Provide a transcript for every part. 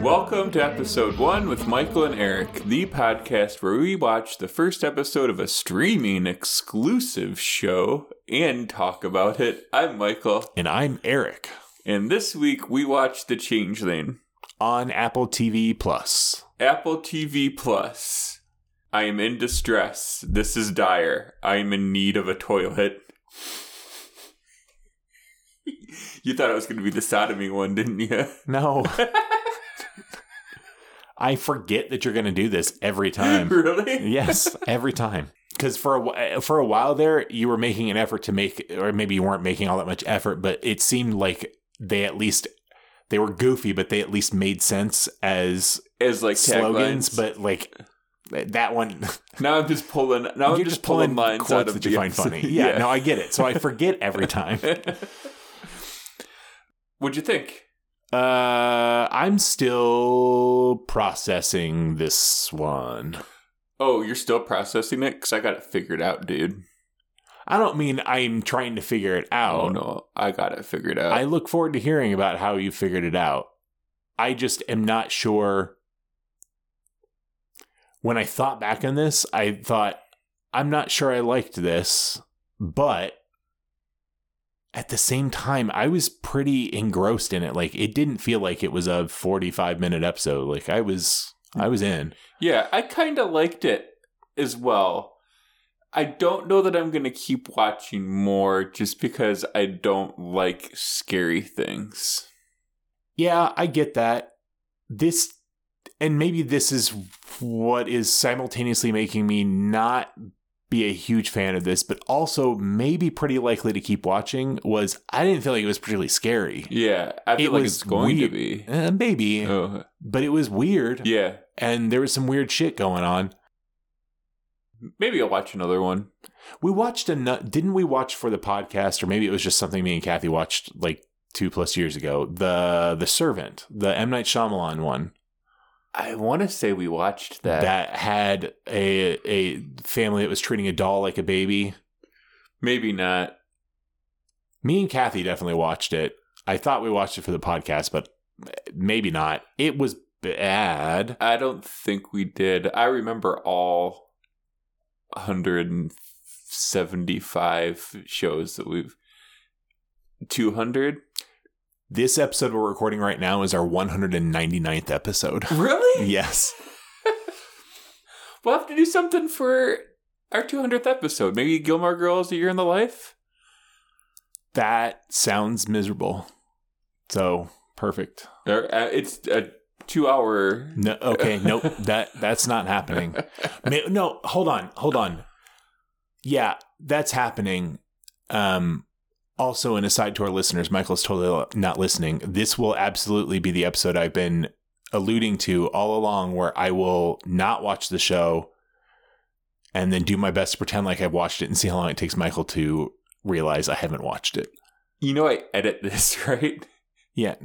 Welcome to episode 1 with Michael and Eric, the podcast where we watch the first episode of a streaming exclusive show and talk about it. I'm Michael. And I'm Eric. And this week we watched The Changeling. On Apple TV Plus. Apple TV Plus. I am in distress. This is dire. I am in need of a toilet. You thought it was going to be the sodomy one, didn't you? No. I forget that you're going to do this every time. Really? Yes, every time. Because for a while there, you were making an effort to make, or maybe you weren't making all that much effort, but it seemed like they were goofy, but they at least made sense as like slogans. Taglines. But like that one, now I'm just pulling lines out of that you find funny. Yeah, no, I get it. So I forget every time. What'd you think? I'm still processing this one. Oh, you're still processing it? Because I got it figured out, dude. I don't mean I'm trying to figure it out. Oh, no. I got it figured out. I look forward to hearing about how you figured it out. I just am not sure. When I thought back on this, I thought, I'm not sure I liked this, but... at the same time, I was pretty engrossed in it. Like, it didn't feel like it was a 45-minute episode. Like, I was in. Yeah, I kind of liked it as well. I don't know that I'm going to keep watching more just because I don't like scary things. Yeah, I get that. This, and maybe this is what is simultaneously making me not be a huge fan of this, but also maybe pretty likely to keep watching, was I didn't feel like it was particularly scary. Yeah, I feel like it's going to be. Maybe. Oh. But it was weird. Yeah. And there was some weird shit going on. Maybe I'll watch another one. We watched didn't we watch for the podcast, or maybe it was just something me and Kathy watched like 2+ years ago, the Servant, the M. Night Shyamalan one. I want to say we watched that. That had a family that was treating a doll like a baby. Maybe not. Me and Kathy definitely watched it. I thought we watched it for the podcast, but maybe not. It was bad. I don't think we did. I remember all 175 shows that we've... 200? This episode we're recording right now is our 199th episode. Really? Yes. We'll have to do something for our 200th episode. Maybe Gilmore Girls, A Year in the Life? That sounds miserable. So, perfect. It's a 2-hour... No, okay, nope. That's not happening. No, hold on. Yeah, that's happening. Also, an aside to our listeners, Michael's totally not listening. This will absolutely be the episode I've been alluding to all along, where I will not watch the show and then do my best to pretend like I've watched it and see how long it takes Michael to realize I haven't watched it. You know I edit this, right? Yeah.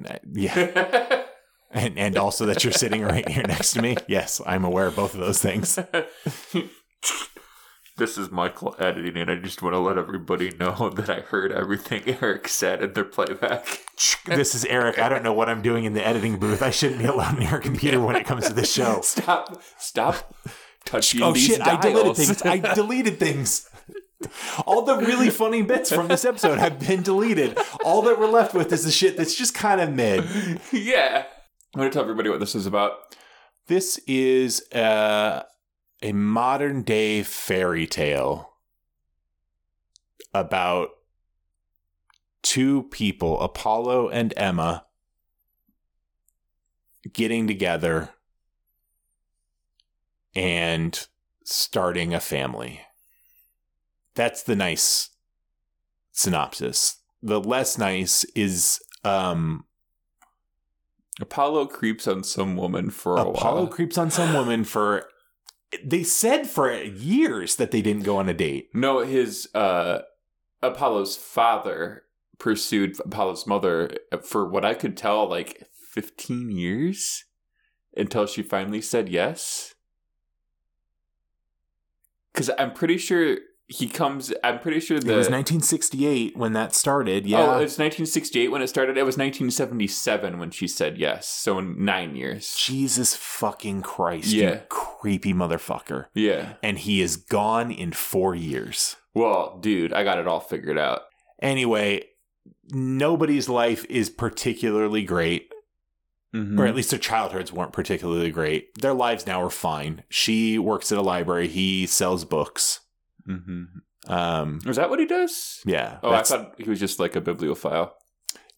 and also that you're sitting right here next to me. Yes, I'm aware of both of those things. This is Michael editing, and I just want to let everybody know that I heard everything Eric said in their playback. This is Eric. I don't know what I'm doing in the editing booth. I shouldn't be allowed near a computer when it comes to this show. Stop touching these dials. I deleted things. All the really funny bits from this episode have been deleted. All that we're left with is the shit that's just kind of mid. Yeah. I'm going to tell everybody what this is about. This is... a modern day fairy tale about two people, Apollo and Emma, getting together and starting a family. That's the nice synopsis. The less nice is... Apollo creeps on some woman for a while. They said for years that they didn't go on a date. No, his Apollo's father pursued Apollo's mother for what I could tell, like 15 years until she finally said yes. Because I'm pretty sure he comes, I'm pretty sure that... It was 1968 when that started, yeah. Oh, it's 1968 when it started. It was 1977 when she said yes. So in 9 years. Jesus fucking Christ, yeah. You creepy motherfucker. Yeah. And he is gone in 4 years. Well, dude, I got it all figured out. Anyway, nobody's life is particularly great. Mm-hmm. Or at least their childhoods weren't particularly great. Their lives now are fine. She works at a library. He sells books. Mm-hmm. Is that what he does? Yeah. Oh, I thought he was just like a bibliophile.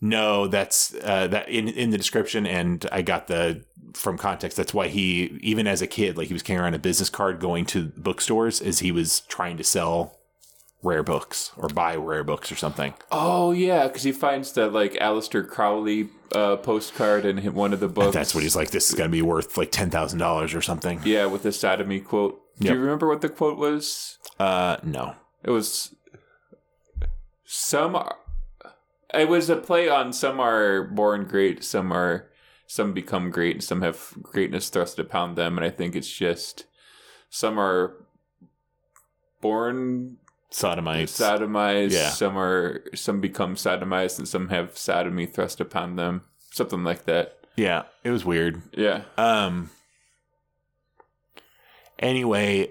No, that's that in the description, and I got from context. That's why he, even as a kid, like he was carrying around a business card going to bookstores as he was trying to sell rare books or buy rare books or something. Oh yeah, because he finds that like Aleister Crowley postcard in one of the books. And that's what he's like, this is going to be worth like $10,000 or something. Yeah, with the sodomy quote. Yep. Do you remember what the quote was? No. It was it was a play on some are born great, some become great, and some have greatness thrust upon them, and I think it's just some are born sodomized, yeah. Some become sodomized, and some have sodomy thrust upon them, something like that. Yeah, it was weird. Yeah. Anyway,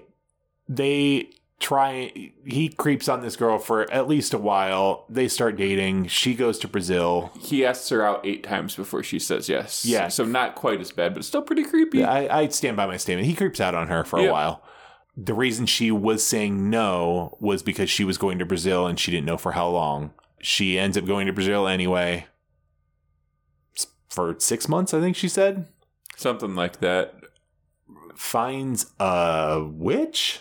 he creeps on this girl for at least a while. They start dating. She goes to Brazil. He asks her out 8 times before she says yes. Yeah, so not quite as bad, but still pretty creepy. Yeah, I stand by my statement. He creeps out on her for a while. The reason she was saying no was because she was going to Brazil and she didn't know for how long. She ends up going to Brazil anyway for 6 months, I think she said. Something like that. Finds a witch?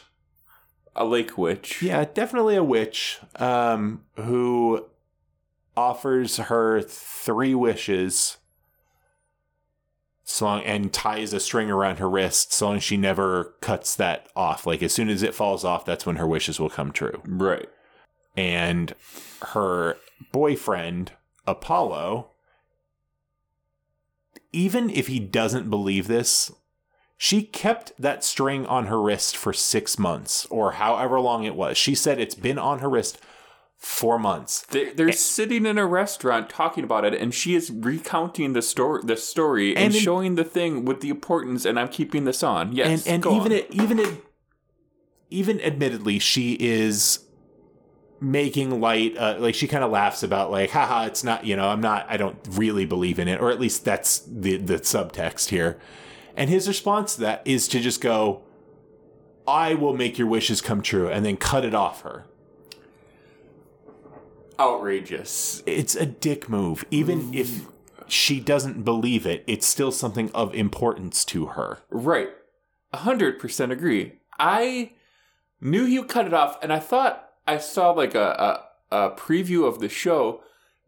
A lake witch. Yeah, definitely a witch who offers her 3 wishes and ties a string around her wrist so long as she never cuts that off. Like, as soon as it falls off, that's when her wishes will come true. Right. And her boyfriend, Apollo, even if he doesn't believe this, she kept that string on her wrist for 6 months or however long it was. She said it's been on her wrist 4 months. They're sitting in a restaurant talking about it, and she is recounting the story, and showing the thing with the importance. And I'm keeping this on. Yes, and go even admittedly, she is making light. Like she kind of laughs about like, haha, it's not. You know, I don't really believe in it, or at least that's the subtext here. And his response to that is to just go, "I will make your wishes come true," and then cut it off her. Outrageous. It's a dick move. Even if she doesn't believe it, it's still something of importance to her. Right. 100% agree. I knew you cut it off, and I thought I saw like a preview of the show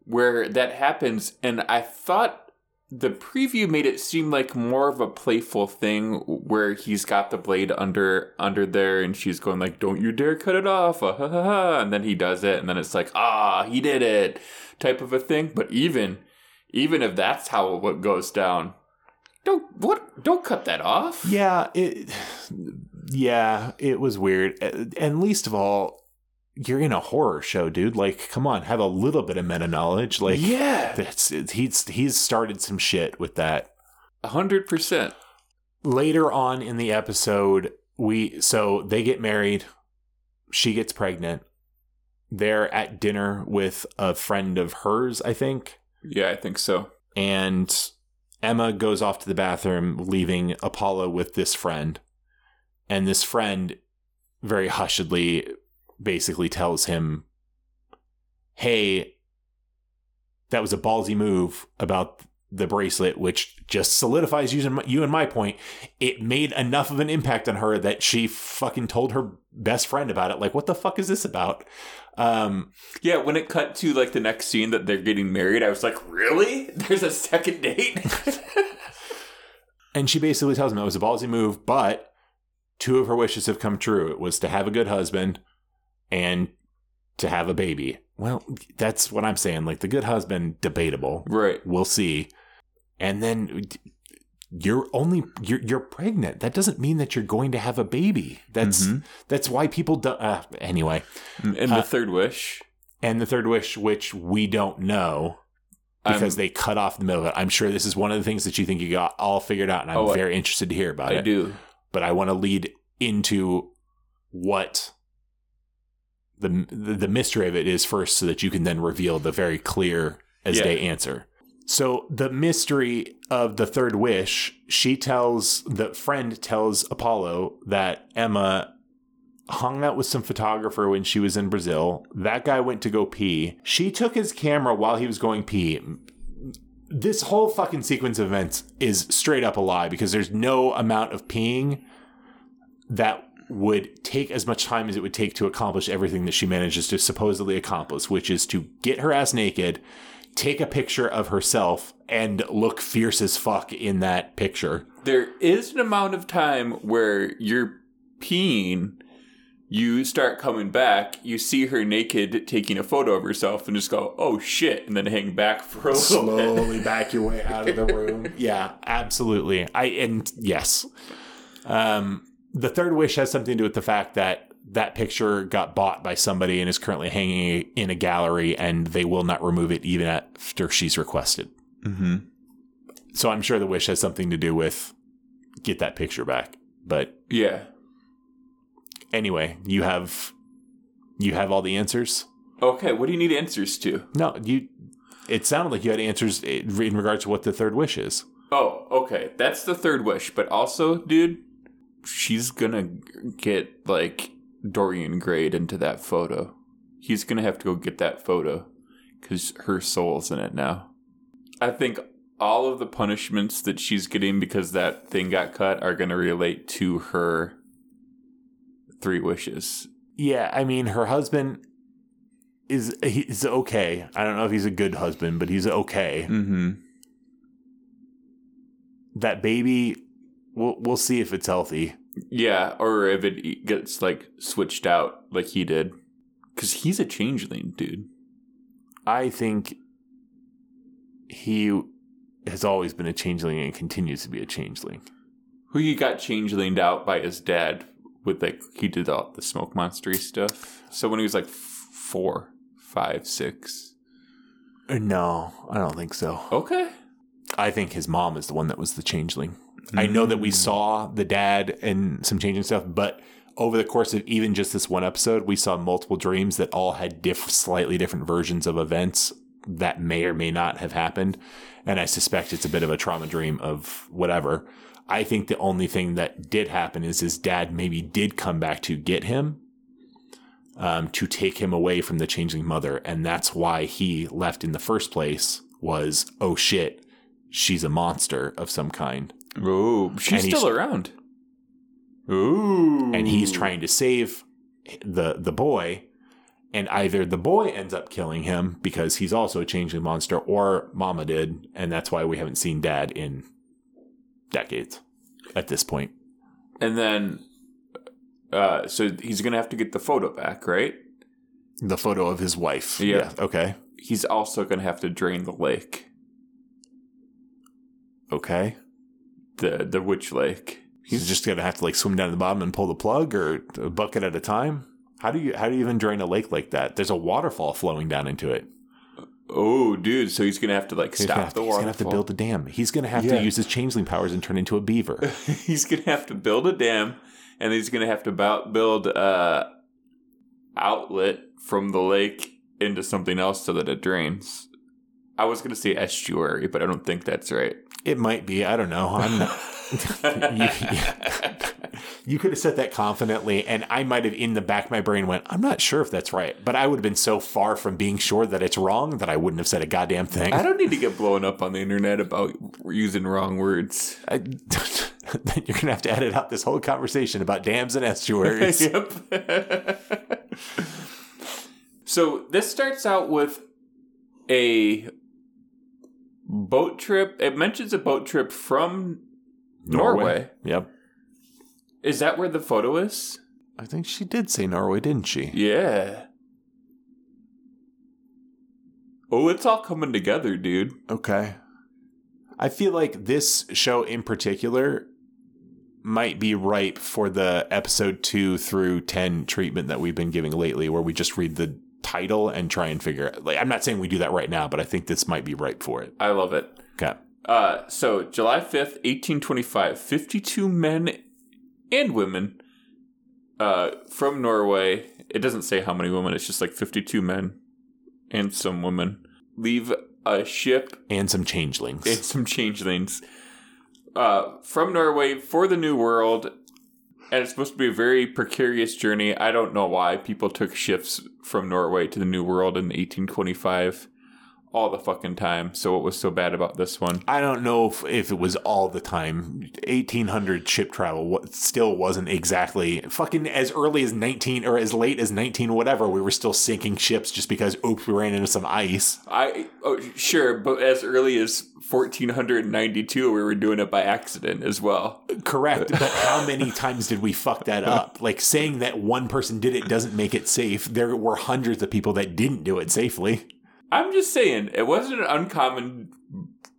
where that happens, and I thought the preview made it seem like more of a playful thing where he's got the blade under there and she's going like, "Don't you dare cut it off." Ah, ha, ha, ha. And then he does it. And then it's like, he did it type of a thing. But even if that's how it goes down, don't cut that off. Yeah. It was weird. And least of all, you're in a horror show, dude. Like, come on, have a little bit of meta knowledge. Like, yeah, he's started some shit with that. 100%. Later on in the episode, they get married. She gets pregnant. They're at dinner with a friend of hers, I think. Yeah, I think so. And Emma goes off to the bathroom, leaving Apollo with this friend. And this friend, very hushedly, basically tells him, "Hey, that was a ballsy move about the bracelet, which just solidifies you and my point. It made enough of an impact on her that she fucking told her best friend about it. Like, what the fuck is this about?" Yeah, when it cut to like the next scene that they're getting married, I was like, really? There's a second date? And she basically tells him it was a ballsy move, but 2 of her wishes have come true. It was to have a good husband and to have a baby. Well, that's what I'm saying. Like, the good husband, debatable. Right. We'll see. And then you're pregnant. That doesn't mean that you're going to have a baby. That's why people do. Anyway, and the third wish, which we don't know because they cut off the middle of it. I'm sure this is one of the things that you think you got all figured out, and I'm very interested to hear about it. I do, but I want to lead into what the mystery of it is first, so that you can then reveal the very clear as day answer. So the mystery of the third wish, the friend tells Apollo that Emma hung out with some photographer when she was in Brazil. That guy went to go pee. She took his camera while he was going pee. This whole fucking sequence of events is straight up a lie, because there's no amount of peeing that would take as much time as it would take to accomplish everything that she manages to supposedly accomplish, which is to get her ass naked, take a picture of herself, and look fierce as fuck in that picture. There is an amount of time where you're peeing, you start coming back, you see her naked taking a photo of herself, and just go, oh shit, and then hang back for a little bit. Slowly back your way out of the room. Yeah, absolutely. Yes. The third wish has something to do with the fact that that picture got bought by somebody and is currently hanging in a gallery, and they will not remove it even after she's requested. Mm-hmm. So I'm sure the wish has something to do with get that picture back. But yeah. Anyway, you have all the answers. Okay, what do you need answers to? No, it sounded like you had answers in regards to what the third wish is. Oh, okay, that's the third wish. But also, dude, she's gonna get like Dorian Gray into that photo. He's gonna have to go get that photo because her soul's in it now. I think all of the punishments that she's getting because that thing got cut are gonna relate to her three wishes. Yeah, I mean, her husband is okay. I don't know if he's a good husband, but he's okay. Mm-hmm. That baby, we'll see if it's healthy. Yeah, or if it gets, like, switched out like he did. Because he's a changeling, dude. I think he has always been a changeling and continues to be a changeling. Who you got changelinged out by his dad with, like, he did all the smoke monster-y stuff. So when he was, like, 4, 5, 6. No, I don't think so. Okay. I think his mom is the one that was the changeling. I know that we saw the dad and some changing stuff, but over the course of even just this one episode, we saw multiple dreams that all had slightly different versions of events that may or may not have happened. And I suspect it's a bit of a trauma dream of whatever. I think the only thing that did happen is his dad maybe did come back to get him, to take him away from the changing mother. And that's why he left in the first place was, oh shit, she's a monster of some kind. Oh, she's still around. Ooh. And he's trying to save the boy, and either the boy ends up killing him because he's also a changeling monster, or Mama did, and that's why we haven't seen Dad in decades at this point. And then, so he's going to have to get the photo back, right? The photo of his wife. Yeah. Okay. He's also going to have to drain the lake. Okay. The witch lake. He's just gonna have to like swim down to the bottom and pull the plug, or a bucket at a time. How do you even drain a lake like that? There's a waterfall flowing down into it. Oh, dude! So he's gonna have to like stop the waterfall. He's gonna have to build a dam. He's gonna have to use his changeling powers and turn into a beaver. He's gonna have to build a dam, and he's gonna have to build a outlet from the lake into something else so that it drains. I was gonna say estuary, but I don't think that's right. It might be. I don't know. I'm not. You could have said that confidently, and I might have in the back of my brain went, I'm not sure if that's right. But I would have been so far from being sure that it's wrong that I wouldn't have said a goddamn thing. I don't need to get blown up on the internet about using wrong words. Then you're going to have to edit out this whole conversation about dams and estuaries. Yep. So this starts out with a boat trip. It mentions a boat trip from Norway. Yep. Is that where the photo is? I think she did say Norway, didn't she? Yeah. Oh, it's all coming together, dude. Okay. I feel like this show in particular might be ripe for the episode 2 through 10 treatment that we've been giving lately, where we just read the title and try and figure out. Like, I'm not saying we do that right now, but I think this might be ripe for it. I love it. Okay. So July 5th, 1825, 52 men and women from Norway. It doesn't say how many women. It's just like 52 men and some women leave a ship. And some changelings. From Norway for the New World. And it's supposed to be a very precarious journey. I don't know why people took ships from Norway to the New World in 1825 all the fucking time. So what was so bad about this one? I don't know if it was all the time. 1800 ship travel still wasn't exactly fucking as early as 19 or as late as 19 whatever. We were still sinking ships just because, oops, we ran into some ice. Sure, but as early as 1492 we were doing it by accident as well. Correct, but how many times did we fuck that up? Like, saying that one person did it doesn't make it safe. There were hundreds of people that didn't do it safely. I'm just saying, it wasn't an uncommon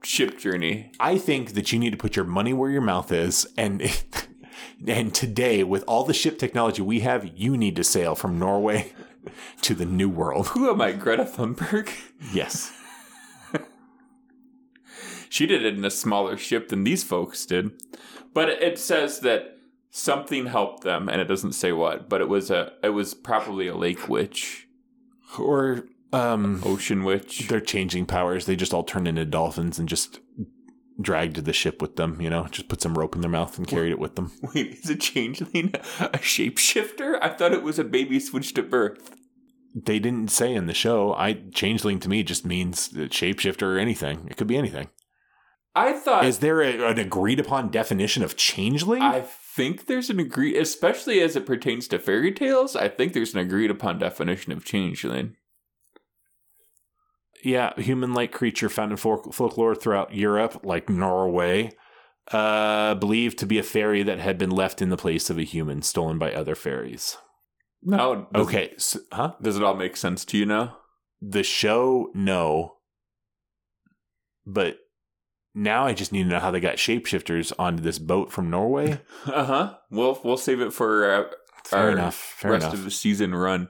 ship journey. I think that you need to put your money where your mouth is. And today, with all the ship technology we have, you need to sail from Norway to the New World. Who am I, Greta Thunberg? Yes. She did it in a smaller ship than these folks did. But it says that something helped them, and it doesn't say what. But it was probably a lake witch. Or... ocean witch. They're changing powers. They just all turn into dolphins and just dragged the ship with them, you know, just put some rope in their mouth and carried it with them. Wait, is a changeling a shapeshifter? I thought it was a baby switched at birth. They didn't say in the show. Changeling to me just means shapeshifter or anything. It could be anything. I thought... Is there an agreed upon definition of changeling? I think there's an agreed... Especially as it pertains to fairy tales, I think there's an agreed upon definition of changeling. Yeah, human-like creature found in folklore throughout Europe, like Norway, believed to be a fairy that had been left in the place of a human, stolen by other fairies. No. Okay. Does it all make sense to you now? The show, no. But now I just need to know how they got shapeshifters onto this boat from Norway. Uh-huh. We'll save it for our rest of the season run.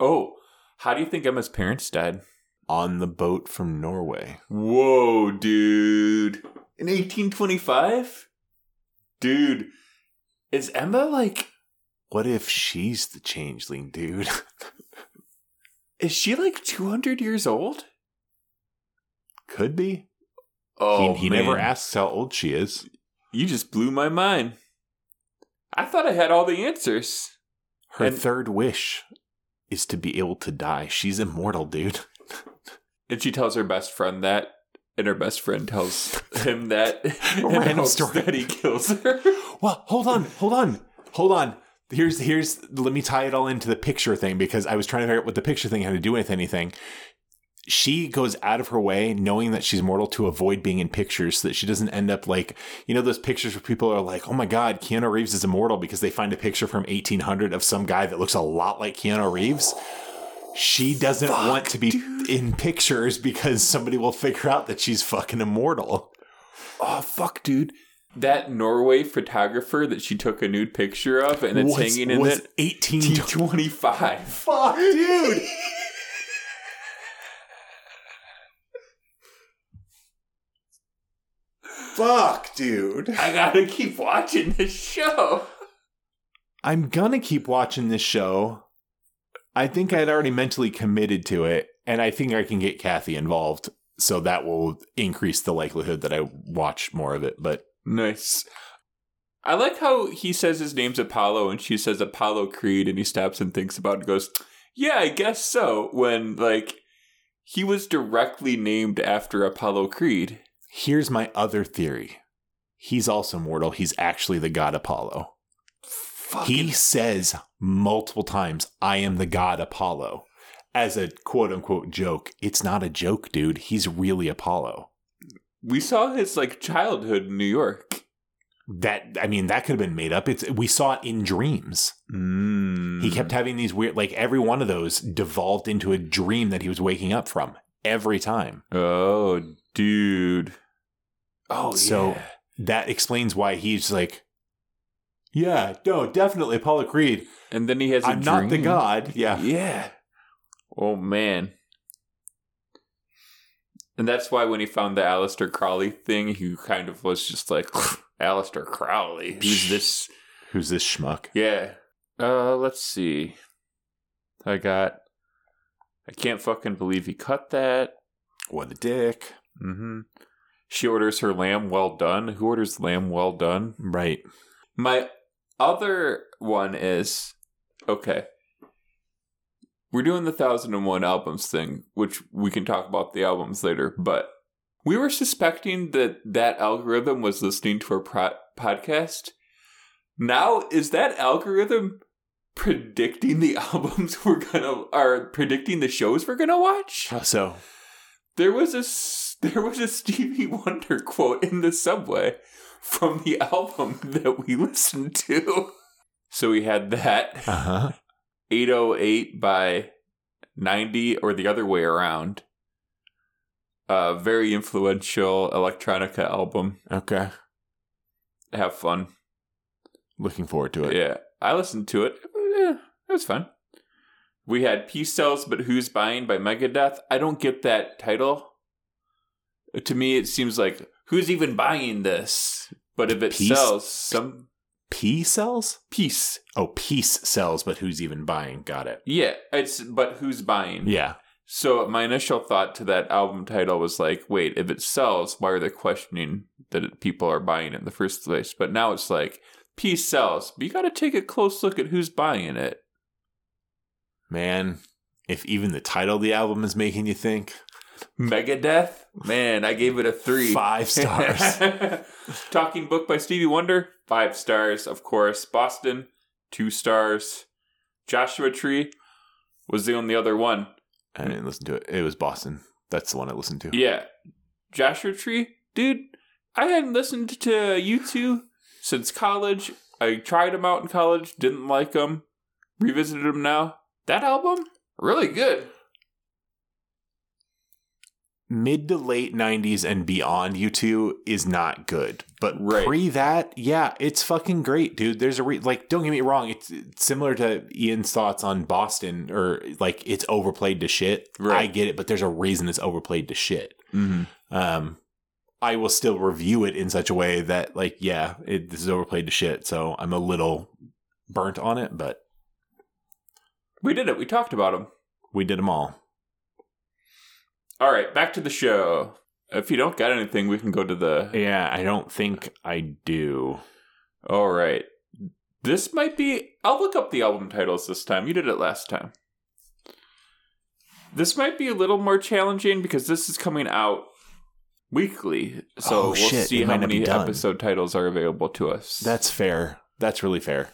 Oh, how do you think Emma's parents died? On the boat from Norway. Whoa, dude. In 1825? Dude. Is Emma like... What if she's the changeling, dude? Is she like 200 years old? Could be. Oh, he never asks how old she is. You just blew my mind. I thought I had all the answers. Her third wish is to be able to die. She's immortal, dude. And she tells her best friend that, and her best friend tells him that, and that he kills her. Well, hold on. Let me tie it all into the picture thing, because I was trying to figure out what the picture thing had to do with anything. She goes out of her way, knowing that she's mortal, to avoid being in pictures so that she doesn't end up like, you know, those pictures where people are like, oh my God, Keanu Reeves is immortal, because they find a picture from 1800 of some guy that looks a lot like Keanu Reeves. She doesn't want to be in pictures because somebody will figure out that she's fucking immortal. Oh, fuck, dude. That Norway photographer that she took a nude picture of and it's hanging in it. 1825. Fuck, dude. Fuck, dude. I gotta keep watching this show. I'm gonna keep watching this show. I think I'd already mentally committed to it, and I think I can get Kathy involved, so that will increase the likelihood that I watch more of it. But nice. I like how he says his name's Apollo, and she says Apollo Creed, and he stops and thinks about it and goes, yeah, I guess so, when, like, he was directly named after Apollo Creed. Here's my other theory. He's also mortal. He's actually the god Apollo. He says multiple times, I am the god Apollo, as a quote-unquote joke. It's not a joke, dude. He's really Apollo. We saw his, like, childhood in New York. That could have been made up. We saw it in dreams. Mm. He kept having these weird, like, every one of those devolved into a dream that he was waking up from every time. Oh, dude. Oh, so yeah. That explains why he's like, yeah, no, definitely Apollo Creed. And then he has a dream. I'm not the god. Yeah. Yeah. Oh, man. And that's why when he found the Aleister Crowley thing, he kind of was just like, Aleister Crowley? Who's this? Who's this schmuck? Yeah. Let's see. I got... I can't fucking believe he cut that. What a dick. Mm-hmm. She orders her lamb well done. Who orders lamb well done? Right. My other one is... Okay. We're doing the 1001 albums thing, which we can talk about the albums later, but we were suspecting that that algorithm was listening to our podcast. Now, is that algorithm predicting the albums we're gonna, or predicting the shows we're gonna watch? How so? There was a Stevie Wonder quote in the subway from the album that we listened to. So we had that. Uh-huh. 808 by 90 or the other way around. Very influential electronica album. Okay. Have fun. Looking forward to it. Yeah. I listened to it. Yeah, it was fun. We had Peace Sells... But Who's Buying by Megadeth. I don't get that title. To me, it seems like, who's even buying this? But if it sells, some... Peace sells? Peace. Oh, peace sells, but who's even buying? Got it. Yeah, it's but who's buying? Yeah. So my initial thought to that album title was like, wait, if it sells, why are they questioning that people are buying it in the first place? But now it's like, peace sells, but you got to take a close look at who's buying it. Man, if even the title of the album is making you think. Megadeth? Man, I gave it a 3. 5 stars. Talking Book by Stevie Wonder? 5 stars, of course. Boston? 2 stars. Joshua Tree was the only other one. I didn't listen to it. It was Boston. That's the one I listened to. Yeah. Joshua Tree? Dude, I hadn't listened to U2 since college. I tried them out in college. Didn't like them. Revisited them now. That album? Really good. Mid to late 90s and beyond U2 is not good. But right. Pre that, yeah, it's fucking great, dude. There's a don't get me wrong. It's similar to Ian's thoughts on Boston, or like it's overplayed to shit. Right. I get it, but there's a reason it's overplayed to shit. Mm-hmm. I will still review it in such a way that like, yeah, this is overplayed to shit. So I'm a little burnt on it, but. We did it. We talked about them. We did them all. All right, back to the show. If you don't got anything, we can go to the... Yeah, I don't think I do. All right. This might be... I'll look up the album titles this time. You did it last time. This might be a little more challenging because this is coming out weekly. So we'll see how many episode titles are available to us. That's fair. That's really fair.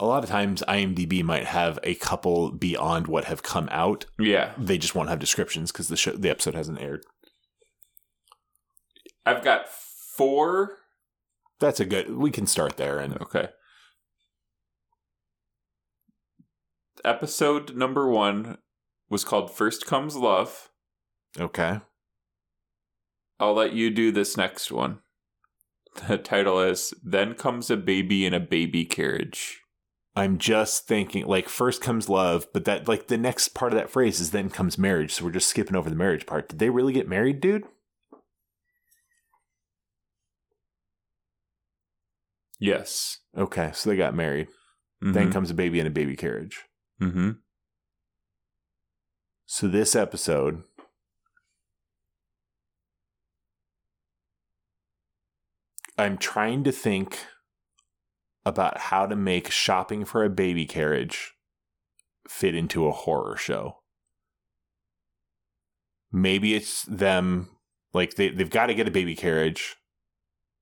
A lot of times IMDb might have a couple beyond what have come out. Yeah. They just won't have descriptions because the episode hasn't aired. I've got 4. That's a good... We can start there. And okay. Episode number 1 was called First Comes Love. Okay. I'll let you do this next one. The title is Then Comes a Baby in a Baby Carriage. I'm just thinking, like, first comes love, but that, like, the next part of that phrase is then comes marriage, so we're just skipping over the marriage part. Did they really get married, dude? Yes. Okay, so they got married. Mm-hmm. Then comes a baby in a baby carriage. Mm-hmm. So this episode... I'm trying to think... about how to make shopping for a baby carriage fit into a horror show. Maybe it's them, like, they've got to get a baby carriage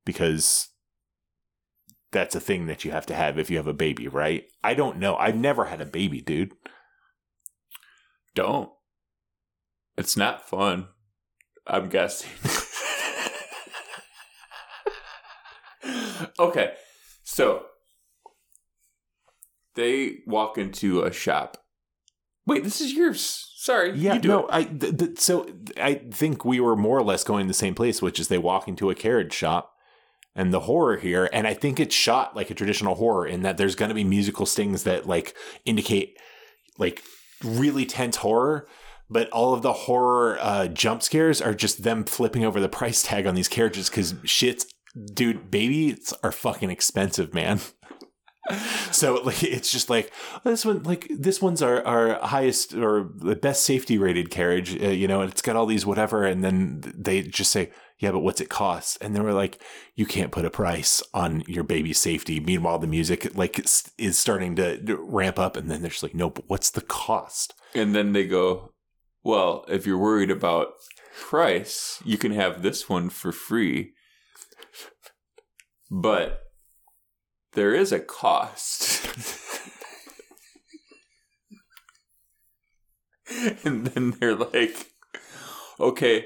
because that's a thing that you have to have if you have a baby, right? I don't know. I've never had a baby, dude. Don't. It's not fun, I'm guessing. Okay, so... they walk into a shop. Wait, this is yours. Sorry, yeah, you do no, it. So I think we were more or less going the same place, which is they walk into a carriage shop and the horror here. And I think it's shot like a traditional horror in that there's going to be musical stings that like indicate like really tense horror. But all of the horror jump scares are just them flipping over the price tag on these carriages because babies are fucking expensive, man. So like it's just like this one's our highest or the best safety rated carriage, you know, and it's got all these whatever, and then they just say, yeah, but what's it cost? And they were like, you can't put a price on your baby's safety. Meanwhile, the music like is starting to ramp up, and then they're just like, no, but what's the cost? And then they go, well, if you're worried about price, you can have this one for free, but there is a cost. And then they're like, okay,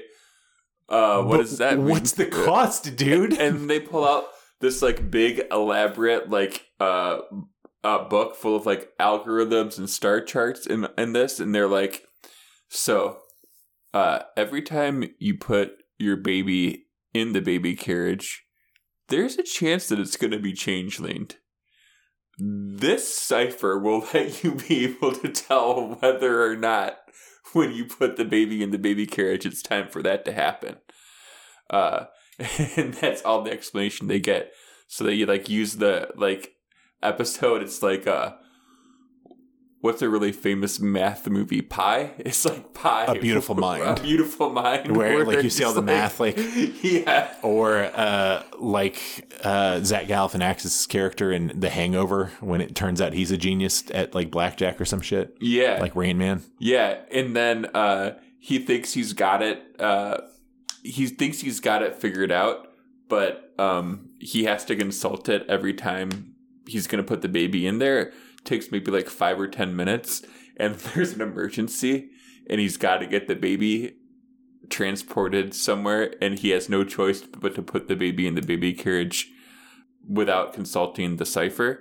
what does that mean? What's the cost, dude? And they pull out this like big elaborate like book full of like algorithms and star charts in this, and they're like, so every time you put your baby in the baby carriage, there's a chance that it's going to be changeling. This cipher will let you be able to tell whether or not when you put the baby in the baby carriage, it's time for that to happen. And that's all the explanation they get. So they like use the like episode. It's like what's a really famous math movie? Pi? It's like Pi. A Beautiful Mind. A Beautiful Mind. Where like you see all the math, like... Yeah. Or Zach Galifianakis' character in The Hangover when it turns out he's a genius at like blackjack or some shit. Yeah. Like Rain Man. Yeah. And then he thinks he's got it. He thinks he's got it figured out, but he has to consult it every time he's going to put the baby in there. Takes maybe like 5 or 10 minutes, and there's an emergency and he's got to get the baby transported somewhere, and he has no choice but to put the baby in the baby carriage without consulting the cipher,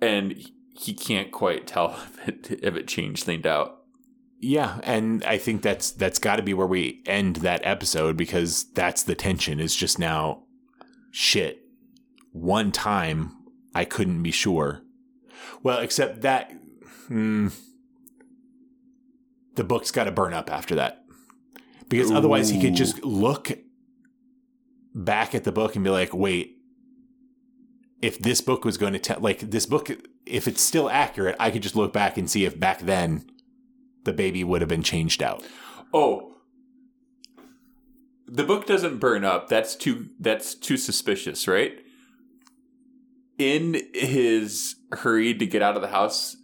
and he can't quite tell if it changed things out. Yeah, and I think that's got to be where we end that episode, because that's the tension, is just now, shit, one time I couldn't be sure. Well, except that the book's got to burn up after that, because otherwise he could just look back at the book and be like, wait, if this book was going to tell, like this book, if it's still accurate, I could just look back and see if back then the baby would have been changed out. Oh, the book doesn't burn up. That's too suspicious, right? In his hurry to get out of the house,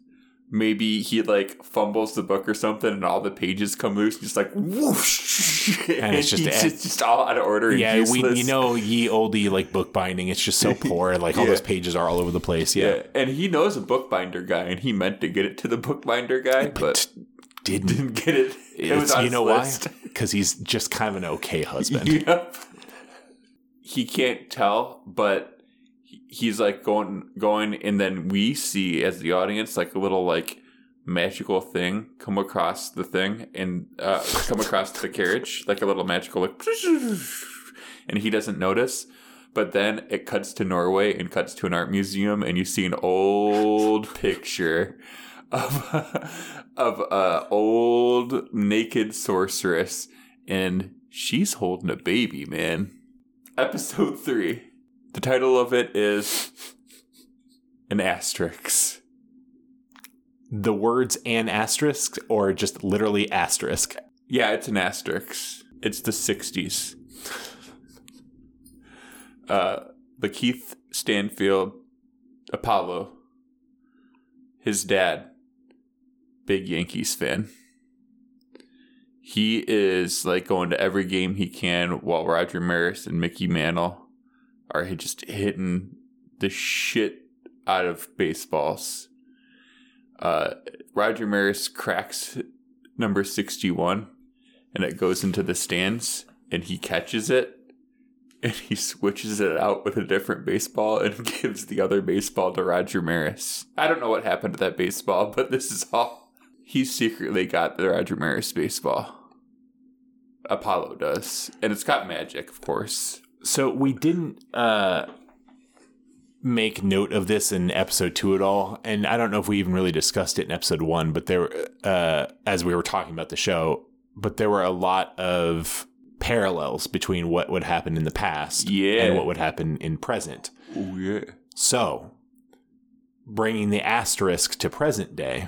maybe he like fumbles the book or something, and all the pages come loose, and just like whoosh, and it's just all out of order. Yeah, and we, ye olde like bookbinding. It's just so poor. Like all those pages are all over the place. Yeah, and he knows a bookbinder guy, and he meant to get it to the bookbinder guy, but didn't get it. It was on his list. Why? Because he's just kind of an okay husband. Yep. He can't tell, but he's like going, and then we see as the audience like a little like magical thing come across the thing and come across the carriage, like a little magical like, and he doesn't notice. But then it cuts to Norway and cuts to an art museum, and you see an old picture of a old naked sorceress, and she's holding a baby, man. Episode 3. The title of it is an asterisk. The words an asterisk, or just literally asterisk? Yeah, it's an asterisk. It's the 60s. Lakeith Stanfield, Apollo, his dad, big Yankees fan. He is like going to every game he can, while Roger Maris and Mickey Mantle are just hitting the shit out of baseballs. Roger Maris cracks number 61, and it goes into the stands, and he catches it, and he switches it out with a different baseball and gives the other baseball to Roger Maris. I don't know what happened to that baseball, but this is all he secretly got the Roger Maris baseball. Apollo does. And it's got magic, of course. So we didn't make note of this in episode 2 at all. And I don't know if we even really discussed it in episode 1, but there, as we were talking about the show, but there were a lot of parallels between what would happen in the past and what would happen in present. Oh, yeah. So bringing the asterisk to present day,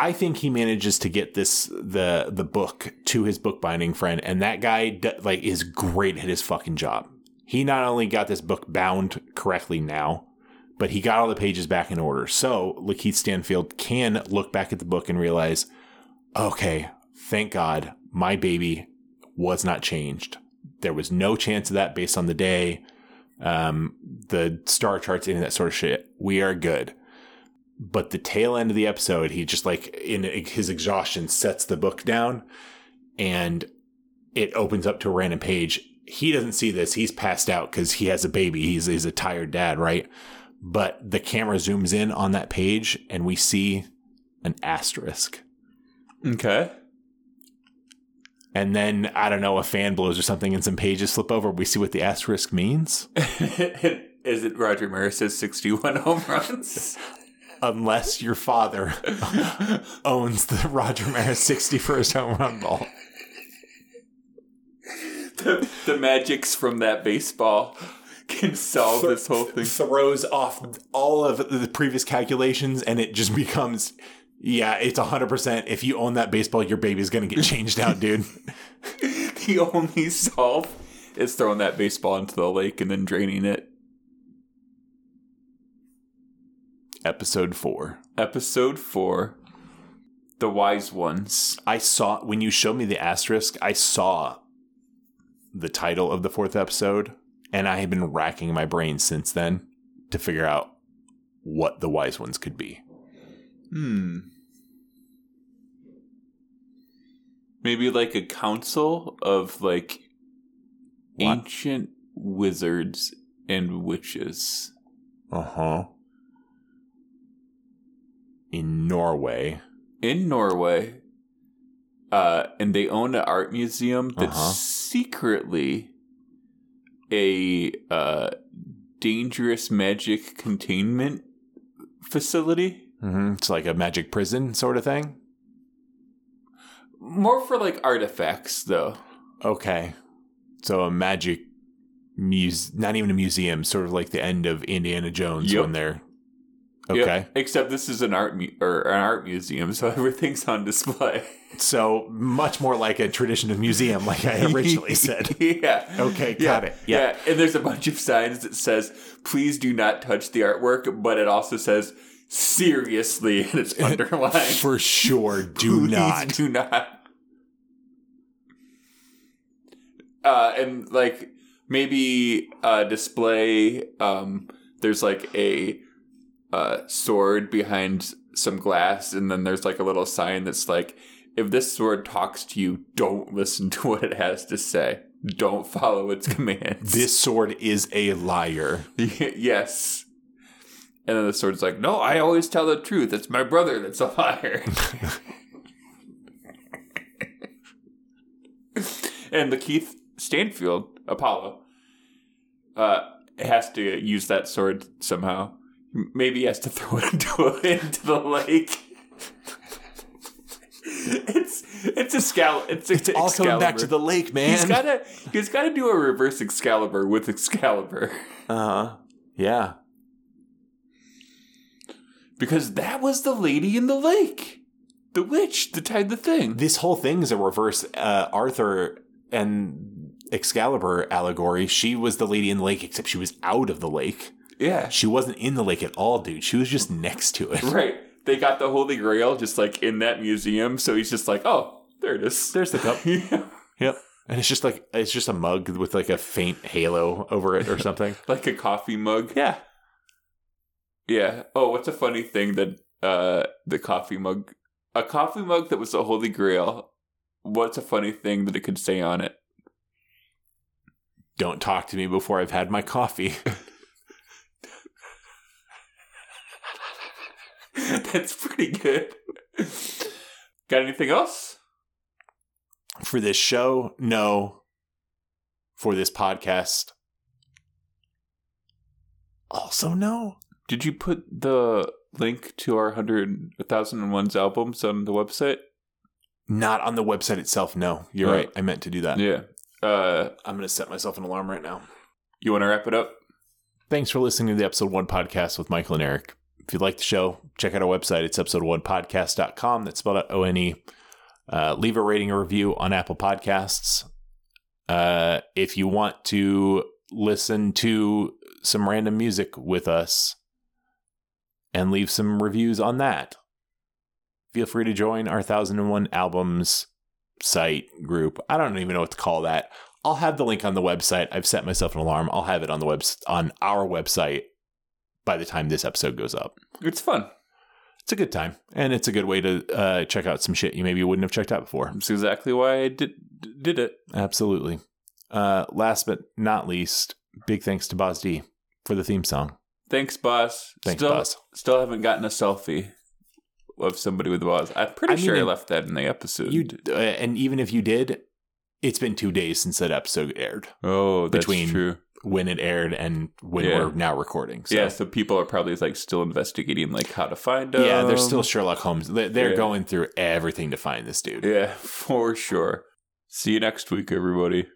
I think he manages to get this the book to his bookbinding friend, and that guy like is great at his fucking job. He not only got this book bound correctly now, but he got all the pages back in order. So Lakeith Stanfield can look back at the book and realize, okay, thank God my baby was not changed. There was no chance of that based on the day, the star charts, any of that sort of shit. We are good. But the tail end of the episode, he just like in his exhaustion sets the book down and it opens up to a random page. He doesn't see this. He's passed out because he has a baby. He's a tired dad, right? But the camera zooms in on that page and we see an asterisk. Okay. And then, I don't know, a fan blows or something and some pages flip over. We see what the asterisk means. Is it Roger Maris's 61 home runs? Unless your father owns the Roger Maris 61st home run ball. The magics from that baseball can solve this whole thing. Throws off all of the previous calculations and it just becomes, yeah, it's 100%. If you own that baseball, your baby's going to get changed out, dude. The only solve is throwing that baseball into the lake and then draining it. Episode 4. The Wise Ones. I saw, when you showed me the asterisk, I saw the title of the 4th episode, and I have been racking my brain since then to figure out what the Wise Ones could be. Maybe like a council of like ancient wizards and witches. Uh-huh. In Norway. And they own an art museum that's secretly a dangerous magic containment facility. Mm-hmm. It's like a magic prison sort of thing. More for like artifacts, though. Okay. So a magic not even a museum, sort of like the end of Indiana Jones when they're... Okay. Yep, except this is an art museum, so everything's on display. So much more like a tradition of museum, like I originally said. Yeah. Okay, got it. Yeah. And there's a bunch of signs that says, "Please do not touch the artwork," but it also says, "Seriously," and it's underlined. For sure, do not. Do not. And like maybe display. There's like a sword behind some glass, and then there's like a little sign that's like, if this sword talks to you, don't listen to what it has to say. Don't follow its commands. This sword is a liar. Yes. And then the sword's like, no, I always tell the truth. It's my brother that's a liar. And Lakeith Stanfield, Apollo, has to use that sword somehow. Maybe he has to throw it into the lake. It's Excalibur. It's all Excalibur. Coming back to the lake, man. He's gotta do a reverse Excalibur with Excalibur. Uh-huh. Yeah. Because that was the lady in the lake. The witch that tied the thing. This whole thing is a reverse Arthur and Excalibur allegory. She was the lady in the lake, except she was out of the lake. Yeah. She wasn't in the lake at all, dude. She was just next to it. Right. They got the Holy Grail just like in that museum. So he's just like, oh, there it is. There's the cup. Yeah. Yep. And it's just like, it's just a mug with like a faint halo over it or something. Like a coffee mug. Yeah. Yeah. Oh, what's a funny thing that the coffee mug, a coffee mug that was the Holy Grail, what's a funny thing that it could say on it? Don't talk to me before I've had my coffee. That's pretty good. Got anything else? For this show? No. For this podcast? Also no. Did you put the link to our 1001's albums on the website? Not on the website itself, no. You're right. I meant to do that. Yeah. I'm going to set myself an alarm right now. You want to wrap it up? Thanks for listening to the Episode 1 Podcast with Michael and Eric. If you like the show, check out our website. It's episode1podcast.com. That's spelled out O-N-E. Leave a rating or review on Apple Podcasts. If you want to listen to some random music with us and leave some reviews on that, feel free to join our 1001 Albums site group. I don't even know what to call that. I'll have the link on the website. I've set myself an alarm. I'll have it on the on our website by the time this episode goes up. It's fun. It's a good time. And it's a good way to check out some shit you maybe wouldn't have checked out before. That's exactly why I did it. Absolutely. Last but not least, big thanks to Boz D for the theme song. Thanks, Boz. Thanks, Boz. Still haven't gotten a selfie of somebody with Boz. I'm pretty sure I left that in the episode. And even if you did, it's been 2 days since that episode aired. Oh, that's true. When it aired and when we're now recording. So. Yeah, so people are probably like still investigating like how to find him. Yeah, they're still Sherlock Holmes. They're going through everything to find this dude. Yeah, for sure. See you next week, everybody.